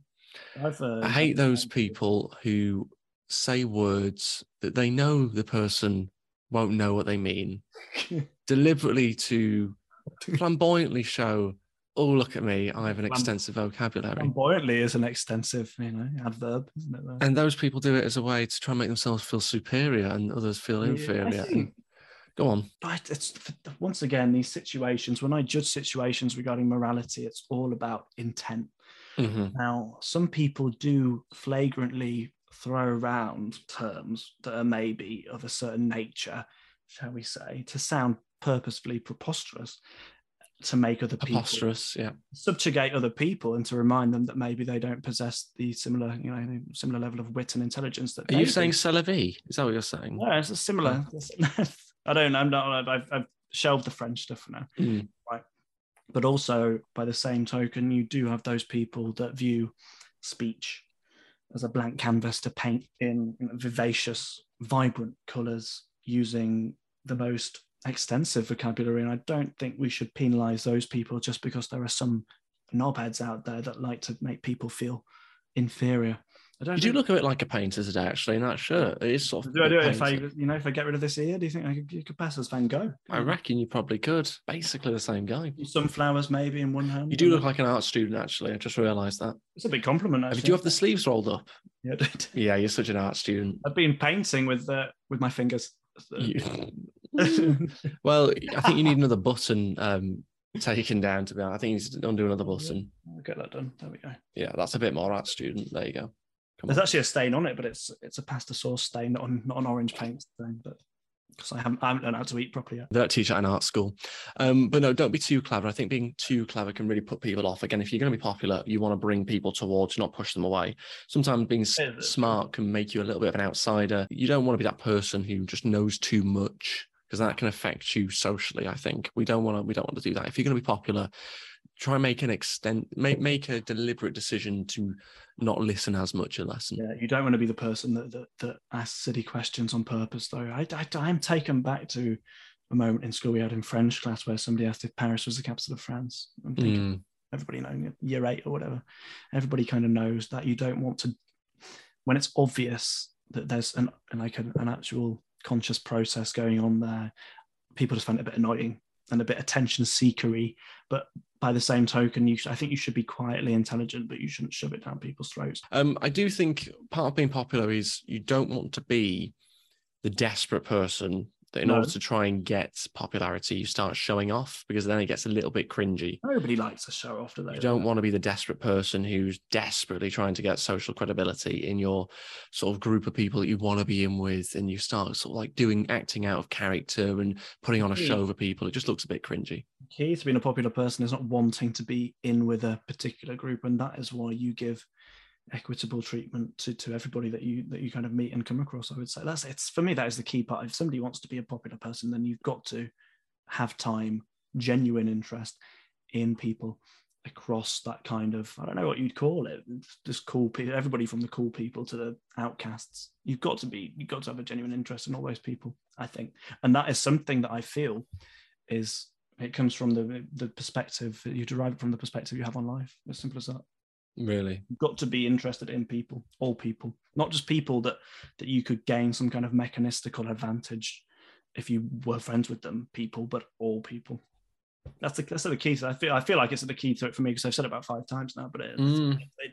I hate those people who say words that they know the person won't know what they mean, deliberately to flamboyantly show oh, look at me, I have an extensive vocabulary. Flamboyantly is an extensive, adverb, isn't it? And those people do it as a way to try and make themselves feel superior and others feel inferior. Go on. But it's, once again, these situations, when I judge situations regarding morality, it's all about intent. Mm-hmm. Now, some people do flagrantly throw around terms that are maybe of a certain nature, shall we say, to sound purposefully preposterous, to make other people subjugate other people and to remind them that maybe they don't possess the similar, similar level of wit and intelligence that. Are you saying c'est la vie? Is that what you're saying? No, it's a similar. I don't know. I've shelved the French stuff for now. Mm. Right. But also, by the same token, you do have those people that view speech as a blank canvas to paint in vivacious, vibrant colours using the most extensive vocabulary. And I don't think we should penalise those people just because there are some knobheads out there that like to make people feel inferior. You look a bit like a painter today, actually, in that shirt. It is sort of. Do I do it if I, if I get rid of this ear? Do you think you could pass as Van Gogh? I reckon you probably could. Basically the same guy. Sunflowers maybe in one hand. You do look like an art student, actually. I just realised that. It's a big compliment, actually. Do you have the sleeves rolled up? Yeah, I did. Yeah, you're such an art student. I've been painting with my fingers. Well, I think you need another button taken down, to be honest. I think you need to undo another button. I'll get that done. There we go. Yeah, that's a bit more art student. There you go. There's actually a stain on it, but it's a pasta sauce stain, not an orange paint stain, but because I haven't learned how to eat properly yet. That teacher at an art school. But no, don't be too clever. I think being too clever can really put people off. Again, if you're going to be popular, you want to bring people towards, not push them away. Sometimes being smart can make you a little bit of an outsider. You don't want to be that person who just knows too much, because that can affect you socially, I think. We don't want to do that. If you're going to be popular, try and make a deliberate decision to not listen as much a lesson. Yeah, you don't want to be the person that asks silly questions on purpose, though. I'm taken back to a moment in school we had in French class where somebody asked if Paris was the capital of France. I'm thinking, everybody knows, year 8 or whatever, everybody kind of knows that. You don't want to, when it's obvious that there's an actual conscious process going on there, people just find it a bit annoying and a bit attention seekery. But by the same token, I think you should be quietly intelligent, but you shouldn't shove it down people's throats. I do think part of being popular is you don't want to be the desperate person that in order to try and get popularity, you start showing off, because then it gets a little bit cringy. Nobody likes to show off, do they? You don't want to be the desperate person who's desperately trying to get social credibility in your sort of group of people that you want to be in with, and you start sort of like acting out of character and putting on a show for people. It just looks a bit cringy. Key to being a popular person is not wanting to be in with a particular group, and that is why you give equitable treatment to everybody that you kind of meet and come across. I would say that is the key part. If somebody wants to be a popular person, then you've got to have genuine interest in people across that kind of, I don't know what you'd call it, just cool people, everybody from the cool people to the outcasts. You've got to have a genuine interest in all those people, I think. And that is something that I feel is, it comes from the perspective, you derive it from the perspective you have on life. As simple as that. Really, you've got to be interested in people, all people, not just people that you could gain some kind of mechanistical advantage if you were friends with them. People, but all people. That's the key. So I feel like it's the key to it for me, because I've said it about 5 times now. But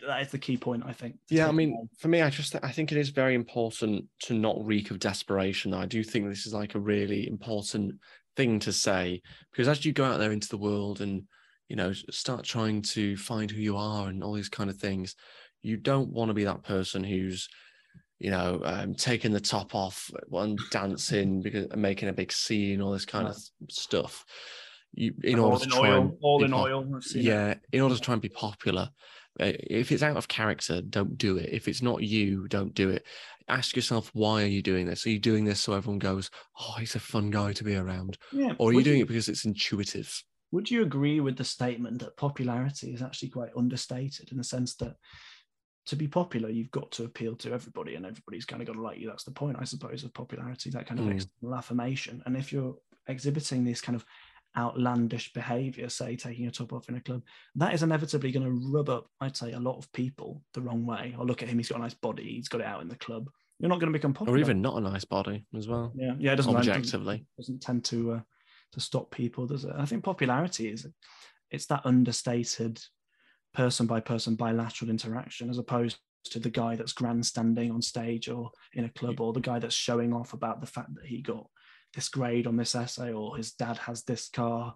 that is the key point, I think. Yeah, I mean, for me, I think it is very important to not reek of desperation. I do think this is like a really important thing to say, because as you go out there into the world and start trying to find who you are and all these kind of things, you don't want to be that person who's, taking the top off and dancing and making a big scene, all this kind of stuff. In order to try and be popular. If it's out of character, don't do it. If it's not you, don't do it. Ask yourself, why are you doing this? Are you doing this so everyone goes, oh, he's a fun guy to be around? Yeah, or are you doing it because it's intuitive? Would you agree with the statement that popularity is actually quite understated, in the sense that to be popular, you've got to appeal to everybody and everybody's kind of got to like you? That's the point, I suppose, of popularity, that kind of external affirmation. And if you're exhibiting this kind of outlandish behavior, say taking your top off in a club, that is inevitably going to rub up, I'd say, a lot of people the wrong way. Or look at him, he's got a nice body, he's got it out in the club. You're not going to become popular. Or even not a nice body as well. Yeah, it doesn't tend to stop people, does it? I think popularity is it's that understated person by person bilateral interaction, as opposed to the guy that's grandstanding on stage or in a club, or the guy that's showing off about the fact that he got this grade on this essay or his dad has this car.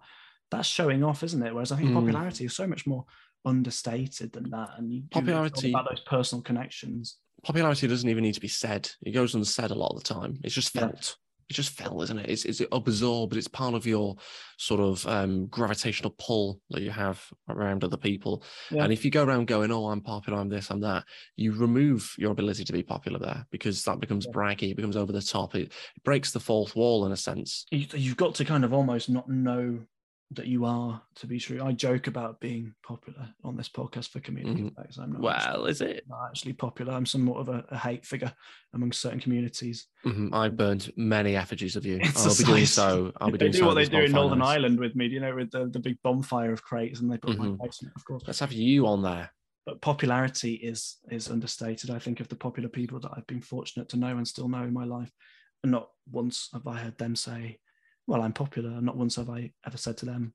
That's showing off, isn't it? Whereas I think popularity is so much more understated than that, and you popularity about those personal connections. Popularity doesn't even need to be said. It goes unsaid a lot of the time. It's just felt. It's just felt, isn't it? It's absorbed. It's part of your sort of gravitational pull that you have around other people. Yeah. And if you go around going, oh, I'm popular, I'm this, I'm that, you remove your ability to be popular there, because that becomes braggy, it becomes over the top. It breaks the fourth wall in a sense. You've got to kind of almost not know that you are to be true. I joke about being popular on this podcast for comedic effects. I'm not not actually popular. I'm somewhat of a hate figure amongst certain communities. I've burned many effigies of you. I'll be doing so. What they do in Northern Ireland with me, you know, with the big bonfire of crates, and they put my face in it, of course. Let's have you on there. But popularity is understated. I think of the popular people that I've been fortunate to know and still know in my life, and not once have I heard them say, well, I'm popular, and not once have I ever said to them,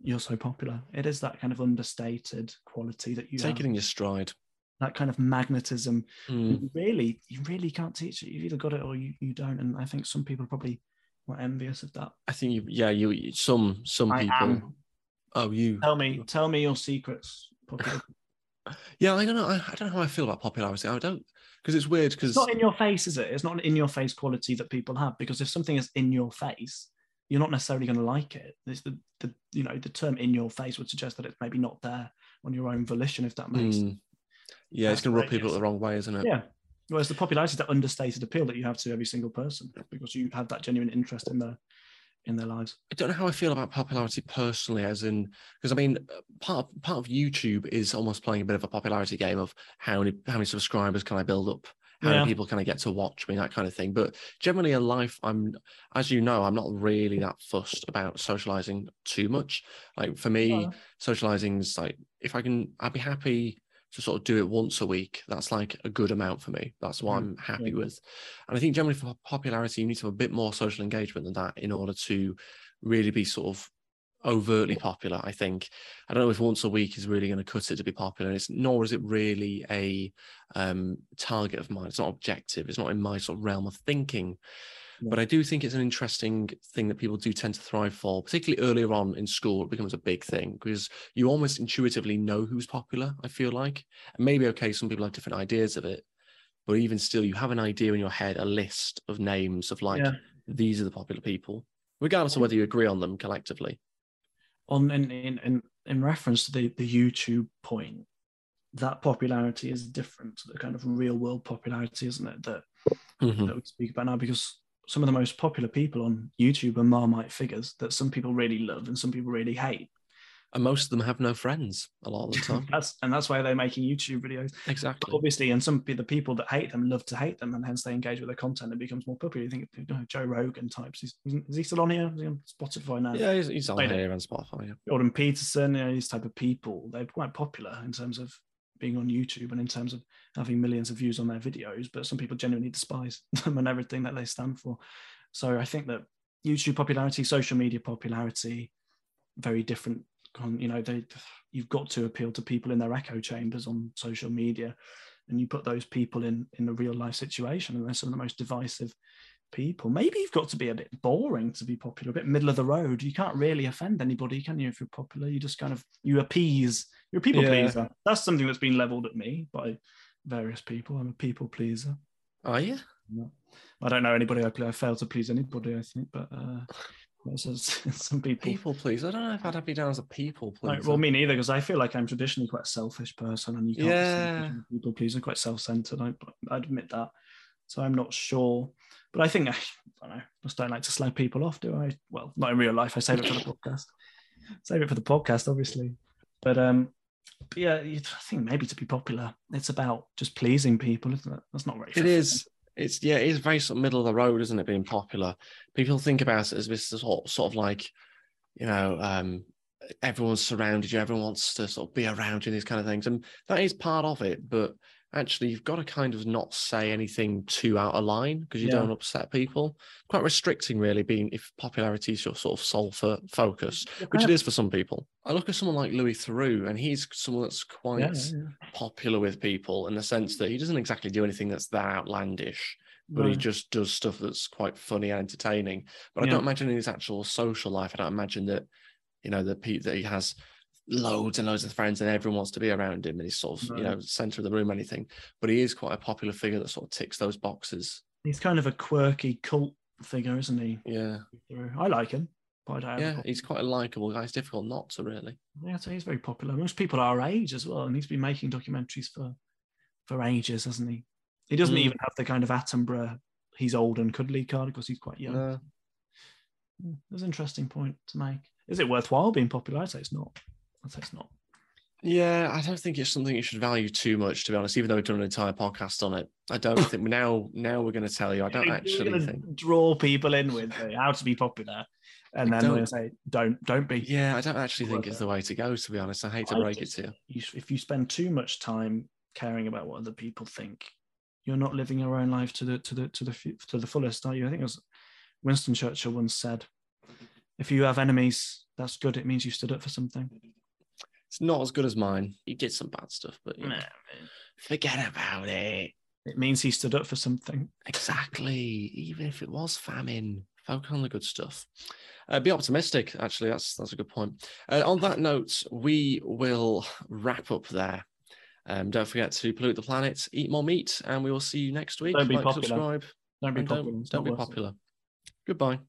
you're so popular. It is that kind of understated quality that you take it in your stride. That kind of magnetism. You really can't teach it. You've either got it or you don't. And I think some people are probably more envious of that. I think some people. I am. Oh, you tell me your secrets, popular. Yeah, I don't know. I don't know how I feel about popularity. I don't, because it's weird. Because it's not in your face, is it? It's not an in your face quality that people have. Because if something is in your face, you're not necessarily going to like it. It's the term in your face would suggest that it's maybe not there on your own volition, if that makes sense. Yeah, it's going to rub people the wrong way, isn't it? Yeah. Whereas the popularity is that understated appeal that you have to every single person, because you have that genuine interest in their lives. I don't know how I feel about popularity personally, as in, because I mean, part of YouTube is almost playing a bit of a popularity game of how many subscribers can I build up? How many people can I get to watch me, that kind of thing. But generally in life, I'm not really that fussed about socializing too much. Like for me, socializing is like, if I can, I'd be happy to sort of do it once a week. That's like a good amount for me. That's what I'm happy with. And I think generally for popularity, you need to have a bit more social engagement than that in order to really be sort of overtly popular, I think. I don't know if once a week is really going to cut it to be popular. Nor is it really a target of mine. It's not objective. It's not in my sort of realm of thinking. Yeah. But I do think it's an interesting thing that people do tend to thrive for, particularly earlier on in school. It becomes a big thing because you almost intuitively know who's popular, I feel like. And maybe, okay, some people have different ideas of it, but even still, you have an idea in your head, a list of names of like, these are the popular people, regardless of whether you agree on them collectively. In reference to the YouTube point, that popularity is different to the kind of real world popularity, isn't it? That we speak about now, because some of the most popular people on YouTube are Marmite figures that some people really love and some people really hate. And most of them have no friends a lot of the time. That's why they're making YouTube videos. Exactly. But obviously, and some of the people that hate them love to hate them, and hence they engage with their content and becomes more popular. You think, you know, Joe Rogan types. Is he still on here? Is he on Spotify now? Yeah, he's on here on Spotify. Yeah. Jordan Peterson, you know, these type of people, they're quite popular in terms of being on YouTube and in terms of having millions of views on their videos, but some people genuinely despise them and everything that they stand for. So I think that YouTube popularity, social media popularity, very different. You know, you've got to appeal to people in their echo chambers on social media, and you put those people in a real life situation, and they're some of the most divisive people. Maybe you've got to be a bit boring to be popular, a bit middle of the road. You can't really offend anybody, can you? If you're popular, you just kind of appease. You're a people pleaser. That's something that's been leveled at me by various people. I'm a people pleaser. Are you? No. I don't know anybody. I fail to please anybody, I think, but. Some people please. I don't know if I'd have you down as a people please. Well, me neither, because I feel like I'm traditionally quite a selfish person, and you can't be people please. I'm quite self-centered. I admit that. So I'm not sure, but I think I don't know. Just don't like to slag people off, do I? Well, not in real life. I save it for the podcast. Save it for the podcast, obviously. But I think maybe to be popular, it's about just pleasing people, isn't it? That's not very. It is. It's very sort of middle of the road, isn't it? Being popular, people think about it as this sort of like, you know, everyone's surrounded you, everyone wants to sort of be around you, these kind of things, and that is part of it. But actually you've got to kind of not say anything too out of line because you don't upset people. Quite restricting, really, being if popularity is your sort of sole focus, which it is for some people. I look at someone like Louis Theroux, and he's someone that's quite popular with people in the sense that he doesn't exactly do anything that's that outlandish, but he just does stuff that's quite funny and entertaining. But I don't imagine in his actual social life, I don't imagine that, you know, that he has loads and loads of friends and everyone wants to be around him and he's sort of, you know, center of the room, anything. But he is quite a popular figure that sort of ticks those boxes. He's kind of a quirky cult figure, isn't he? Yeah. I like him. Yeah, he's quite a likeable guy. It's difficult not to, really. Yeah, so he's very popular. Most people our age as well, and he's been making documentaries for ages, hasn't he? He doesn't even have the kind of Attenborough, he's old and cuddly card, because he's quite young. That's an interesting point to make. Is it worthwhile being popular? I'd say it's not. Yeah, I don't think it's something you should value too much, to be honest, even though we've done an entire podcast on it. I don't think now we're going to tell you. I don't actually think draw people in with how to be popular. And then we're going to say, don't be. Yeah, I don't actually think it's the way to go, to be honest. I hate to break it to you. If you spend too much time caring about what other people think, you're not living your own life to the fullest, are you? I think it was Winston Churchill once said, if you have enemies, that's good. It means you stood up for something. It's not as good as mine. He did some bad stuff, but you know, forget about it. It means he stood up for something. Exactly. Even if it was famine, focus on the good stuff. Be optimistic, actually. That's a good point. On that note, we will wrap up there. Don't forget to pollute the planet, eat more meat, and we will see you next week. Don't be popular. Subscribe. Don't be popular. Goodbye.